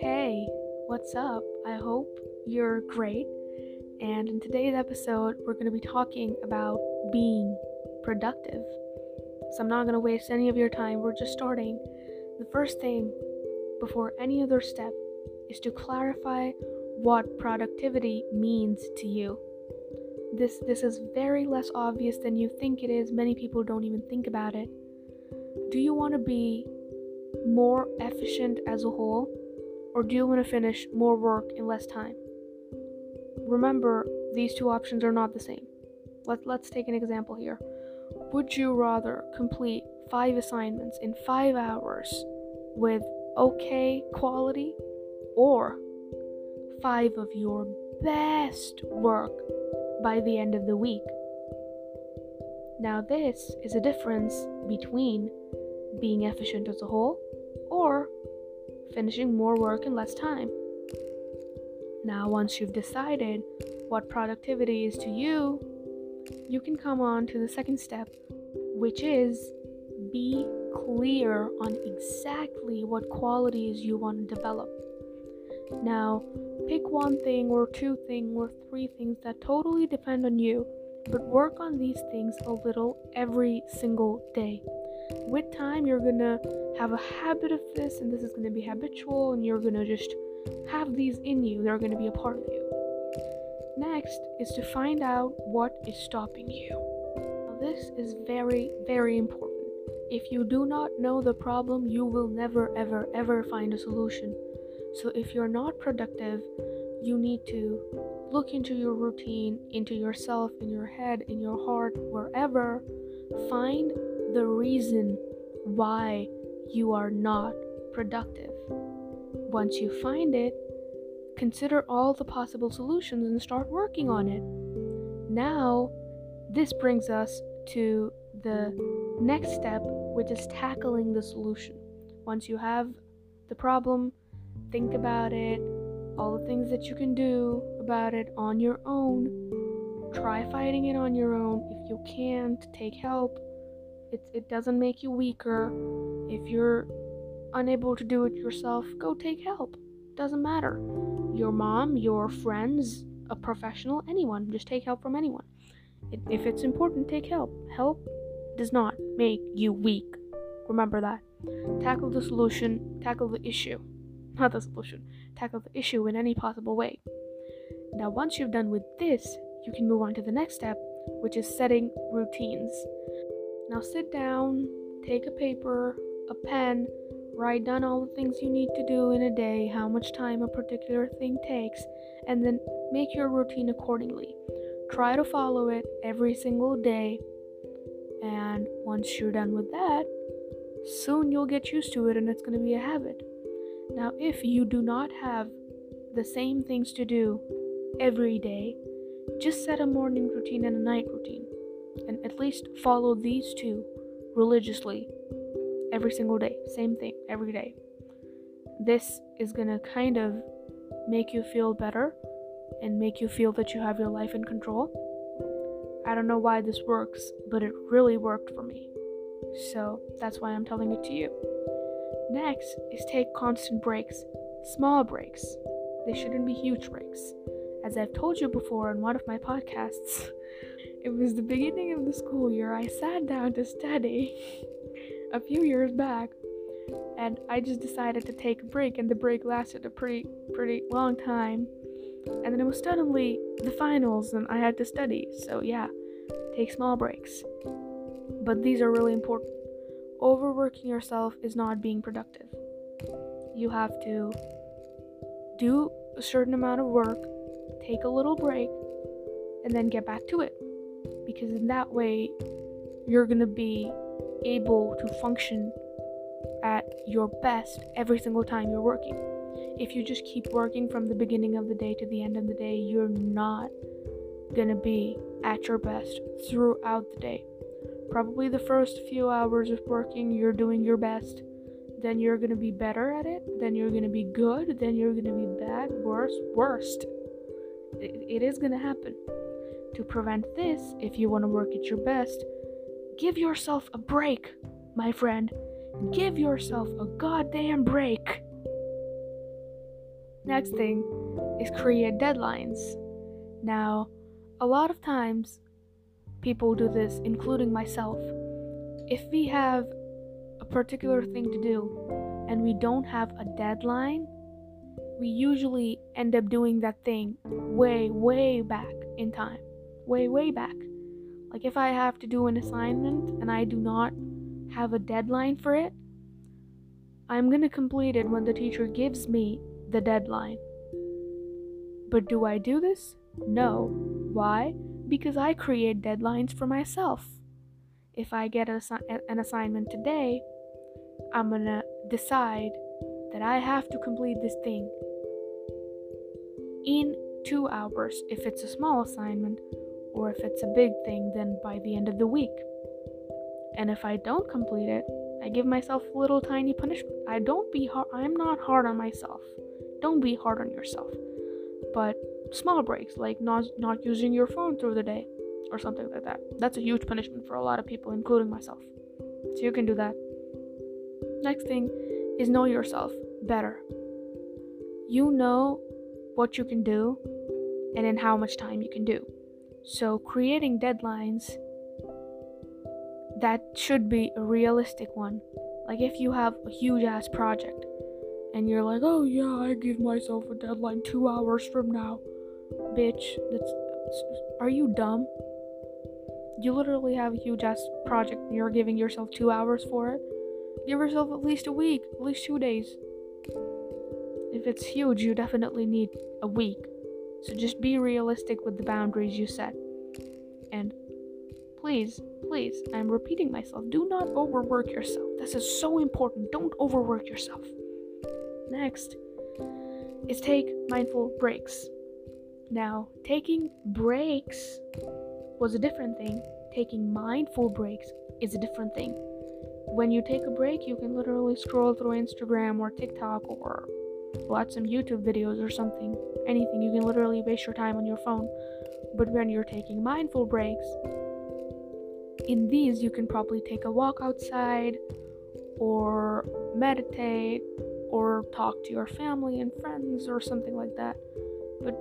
Hey, what's up? I hope you're great. And in today's episode, we're going to be talking about being productive. So I'm not going to waste any of your time. We're just starting. The first thing before any other step is to clarify what productivity means to you. This is very less obvious than you think it is. Many people don't even think about it. Do you want to be more efficient as a whole, or do you want to finish more work in less time? Remember, these two options are not the same. Let's take an example here. Would you rather complete 5 assignments in 5 hours with okay quality, or 5 of your best work by the end of the week? Now this is a difference between being efficient as a whole or finishing more work in less time. Now once you've decided what productivity is to you, you can come on to the second step, which is be clear on exactly what qualities you want to develop. Now pick one thing or two things or three things that totally depend on you, but work on these things a little every single day. With time, you're gonna have a habit of this, and this is gonna be habitual, and you're gonna just have these in you. They're gonna be a part of you. Next is to find out what is stopping you. Now, this is very, very important. If you do not know the problem, you will never, ever, ever find a solution. So if you're not productive, you need to look into your routine, into yourself, in your head, in your heart, wherever. Find the reason why you are not productive. Once you find it, consider all the possible solutions and start working on it. Now, this brings us to the next step, which is tackling the solution. Once you have the problem, think about it, all the things that you can do about it on your own. Try fighting it on your own. If you can't, take help. It doesn't make you weaker. If you're unable to do it yourself, go take help. Doesn't matter. Your mom, your friends, a professional, anyone. Just take help from anyone. If it's important, take help. Help does not make you weak. Remember that. Tackle the solution. Tackle the issue. Not the solution. Tackle the issue in any possible way. Now, once you've done with this, you can move on to the next step, which is setting routines. Now, sit down, take a paper, a pen, write down all the things you need to do in a day, how much time a particular thing takes, and then make your routine accordingly. Try to follow it every single day. And once you're done with that, soon you'll get used to it and it's going to be a habit. Now, if you do not have the same things to do every day, just set a morning routine and a night routine, and at least follow these two religiously every single day. Same thing every day. This is gonna kind of make you feel better and make you feel that you have your life in control. I don't know why this works, but it really worked for me, so that's why I'm telling it to you. Next is take constant breaks, small breaks. They shouldn't be huge breaks. As I've told you before in one of my podcasts, it was the beginning of the school year. I sat down to study a few years back, and I just decided to take a break, and the break lasted a pretty long time. And then it was suddenly the finals, and I had to study. So yeah, take small breaks. But these are really important. Overworking yourself is not being productive. You have to do a certain amount of work, take a little break, and then get back to it, because in that way you're gonna be able to function at your best every single time you're working. If you just keep working from the beginning of the day to the end of the day, you're not gonna be at your best throughout the day. Probably the first few hours of working, you're doing your best. Then you're going to be better at it. Then you're going to be good. Then you're going to be bad, worst. It is going to happen. To prevent this, if you want to work at your best, give yourself a break. my friend. Give yourself a goddamn break. Next thing is create deadlines. Now, a lot of times people do this, including myself. If we have a particular thing to do and we don't have a deadline, we usually end up doing that thing way back in time. Way back. Like if I have to do an assignment and I do not have a deadline for it, I'm gonna complete it when the teacher gives me the deadline. But do I do this? No. Why? Because I create deadlines for myself. If I get an assignment today, I'm gonna decide that I have to complete this thing in 2 hours if it's a small assignment, or if it's a big thing, then by the end of the week. And if I don't complete it, I give myself a little tiny punishment. I'm not hard on myself. Don't be hard on yourself. But small breaks, like not using your phone through the day or something like that. That's a huge punishment for a lot of people, including myself. So you can do that. Next thing is know yourself better. You know what you can do and in how much time you can do. So creating deadlines, that should be a realistic one. Like if you have a huge ass project and you're like, oh yeah, I give myself a deadline 2 hours from now. Bitch, are you dumb? You literally have a huge ass project and you're giving yourself 2 hours for it. Give yourself at least a week, at least 2 days. If it's huge, you definitely need a week. So just be realistic with the boundaries you set. And please, I'm repeating myself. Do not overwork yourself. This is so important. Don't overwork yourself. Next is take mindful breaks. Now, taking breaks was a different thing. Taking mindful breaks is a different thing. When you take a break, you can literally scroll through Instagram or TikTok or watch some YouTube videos or something. Anything. You can literally waste your time on your phone. But when you're taking mindful breaks, in these you can probably take a walk outside or meditate or talk to your family and friends or something like that. But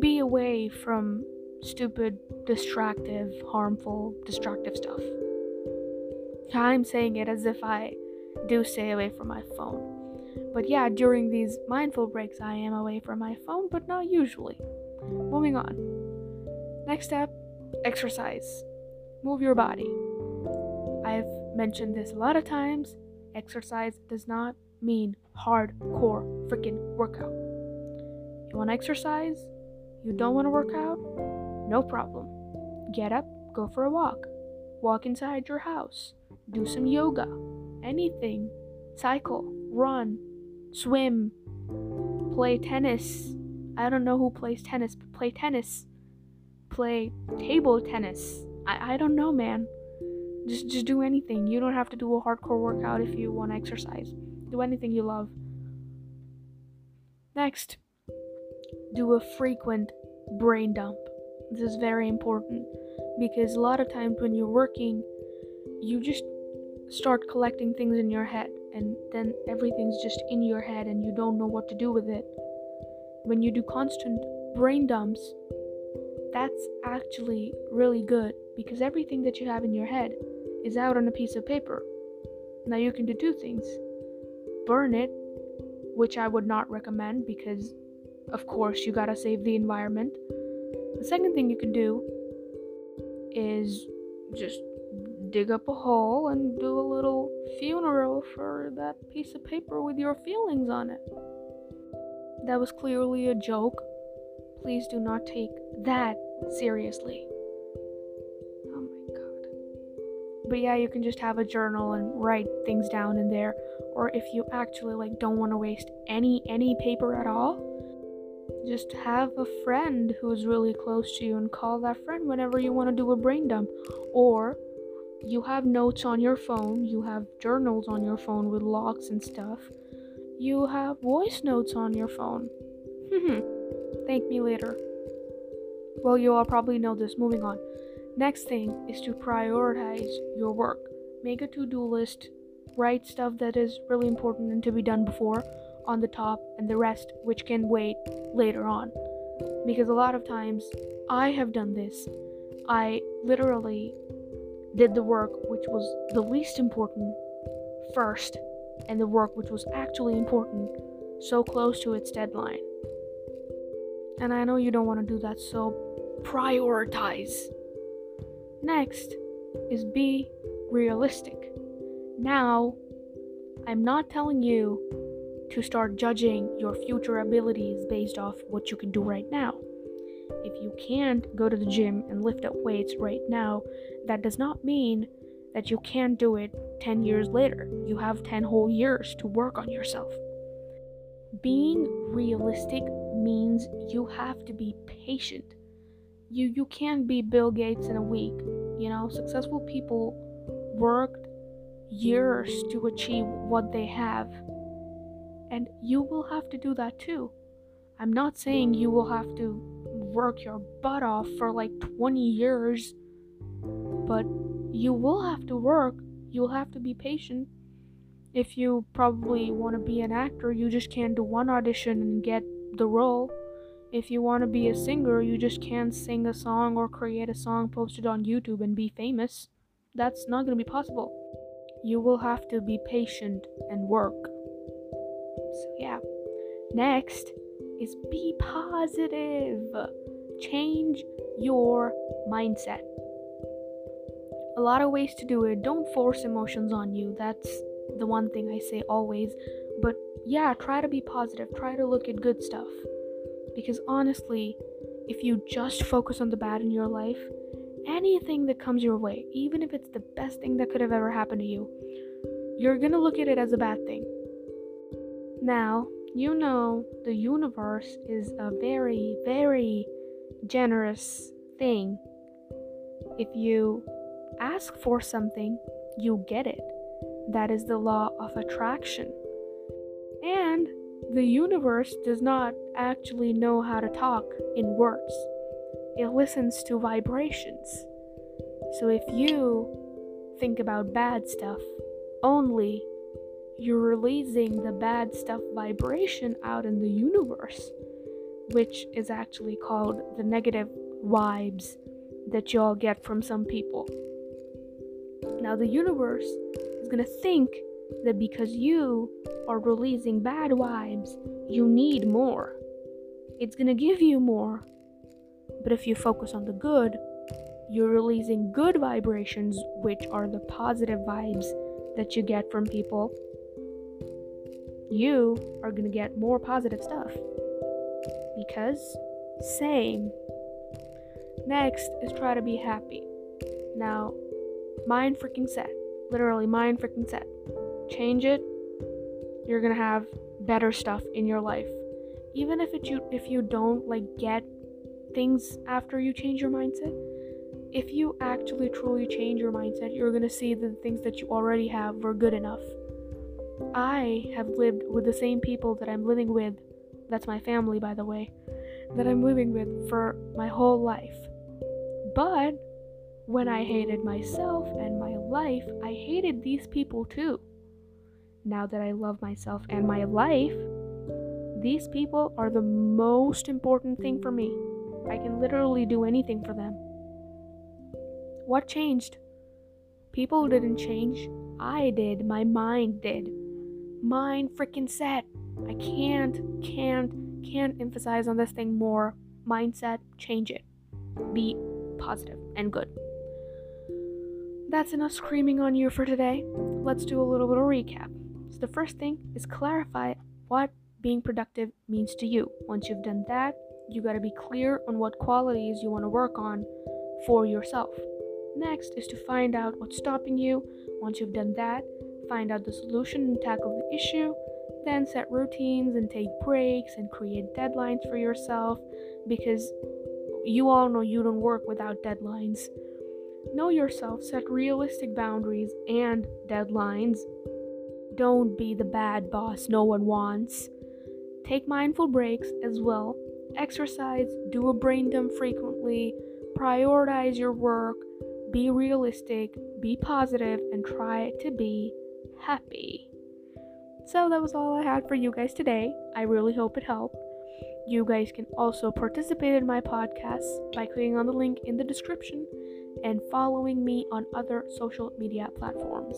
be away from stupid, harmful, destructive stuff. I'm saying it as if I do stay away from my phone. But yeah, during these mindful breaks, I am away from my phone, but not usually. Moving on. Next step, exercise. Move your body. I've mentioned this a lot of times. Exercise does not mean hardcore freaking workout. You want to exercise? You don't want to work out? No problem. Get up, go for a walk. Walk inside your house. Do some yoga. Anything. Cycle. Run, swim, play tennis. I don't know who plays tennis, but play tennis. Play table tennis. I don't know, man. Just do anything. You don't have to do a hardcore workout if you want to exercise. Do anything you love. Next, do a frequent brain dump. This is very important because a lot of times when you're working, you just start collecting things in your head. And then everything's just in your head and you don't know what to do with it. When you do constant brain dumps, that's actually really good because everything that you have in your head is out on a piece of paper. Now you can do two things. Burn it, which I would not recommend because, of course, you gotta save the environment. The second thing you can do is just dig up a hole and do a little funeral for that piece of paper with your feelings on it. That was clearly a joke. Please do not take that seriously. Oh my god. But yeah, you can just have a journal and write things down in there. Or if you actually don't want to waste any paper at all, just have a friend who's really close to you and call that friend whenever you want to do a brain dump. Or you have notes on your phone, you have journals on your phone with logs and stuff, you have voice notes on your phone. Thank me later. Well, you all probably know this. Moving on. Next thing is to prioritize your work. make a to-do list, write stuff that is really important and to be done before on the top, and the rest which can wait later on. Because a lot of times I have done this. I literally did the work which was the least important first, and the work which was actually important so close to its deadline. And I know you don't want to do that, so prioritize. Next is be realistic. Now, I'm not telling you to start judging your future abilities based off what you can do right now. If you can't go to the gym and lift up weights right now, that does not mean that you can't do it 10 years later. You have 10 whole years to work on yourself. Being realistic means you have to be patient. You can't be Bill Gates in a week. You know, successful people worked years to achieve what they have. And you will have to do that too. I'm not saying you will have to work your butt off for like 20 years, but you will have to work. You'll have to be patient. If you probably want to be an actor, you just can't do one audition and get the role. If you want to be a singer, you just can't sing a song or create a song, post it on YouTube and be famous. That's not going to be possible. You will have to be patient and work. So yeah. Next is be positive. Change your mindset. A lot of ways to do it. Don't force emotions on you. That's the one thing I say always. But yeah, try to be positive. Try to look at good stuff. Because honestly, if you just focus on the bad in your life, anything that comes your way, even if it's the best thing that could have ever happened to you, you're gonna look at it as a bad thing. Now, you know the universe is a very, very generous thing. If you ask for something, you get it. That is the law of attraction. And the universe does not actually know how to talk in words. It listens to vibrations. So if you think about bad stuff only, you're releasing the bad stuff vibration out in the universe, which is actually called the negative vibes that you all get from some people. Now the universe is going to think that because you are releasing bad vibes, you need more. It's going to give you more. But if you focus on the good, you're releasing good vibrations, which are the positive vibes that you get from people. You are going to get more positive stuff. Because same. Next is try to be happy. Now, mind freaking set. Literally, mind freaking set. Change it. You're going to have better stuff in your life. Even if you don't like get things after you change your mindset, if you actually truly change your mindset, you're going to see that the things that you already have were good enough. I have lived with the same people that I'm living with, that's my family by the way, that I'm living with for my whole life. But when I hated myself and my life, I hated these people too. Now that I love myself and my life, these people are the most important thing for me. I can literally do anything for them. What changed? People didn't change. I did. My mind did. Mind freaking set. I can't emphasize on this thing more. Mindset, change it. Be positive and good. That's enough screaming on you for today. Let's do a little bit of recap. So the first thing is clarify what being productive means to you. Once you've done that, you got to be clear on what qualities you want to work on for yourself. Next is to find out what's stopping you. Once you've done that, find out the solution and tackle the issue. Then set routines and take breaks and create deadlines for yourself, because you all know you don't work without deadlines. Know yourself, set realistic boundaries and deadlines. Don't be the bad boss no one wants. Take mindful breaks as well. Exercise, do a brain dump frequently, prioritize your work, be realistic, be positive, and try to be happy. So that was all I had for you guys today. I really hope it helped. You guys can also participate in my podcast by clicking on the link in the description and following me on other social media platforms.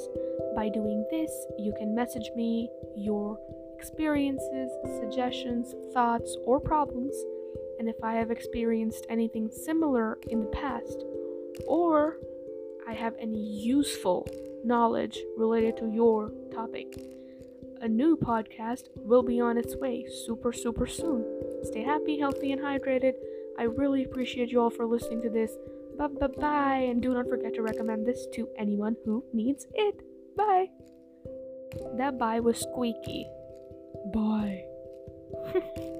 By doing this, you can message me your experiences, suggestions, thoughts, or problems. And if I have experienced anything similar in the past, or I have any useful knowledge related to your topic, a new podcast will be on its way super soon. Stay happy, healthy, and hydrated. I really appreciate you all for listening to this. Bye, and do not forget to recommend this to anyone who needs it. Bye. That bye was squeaky. Bye.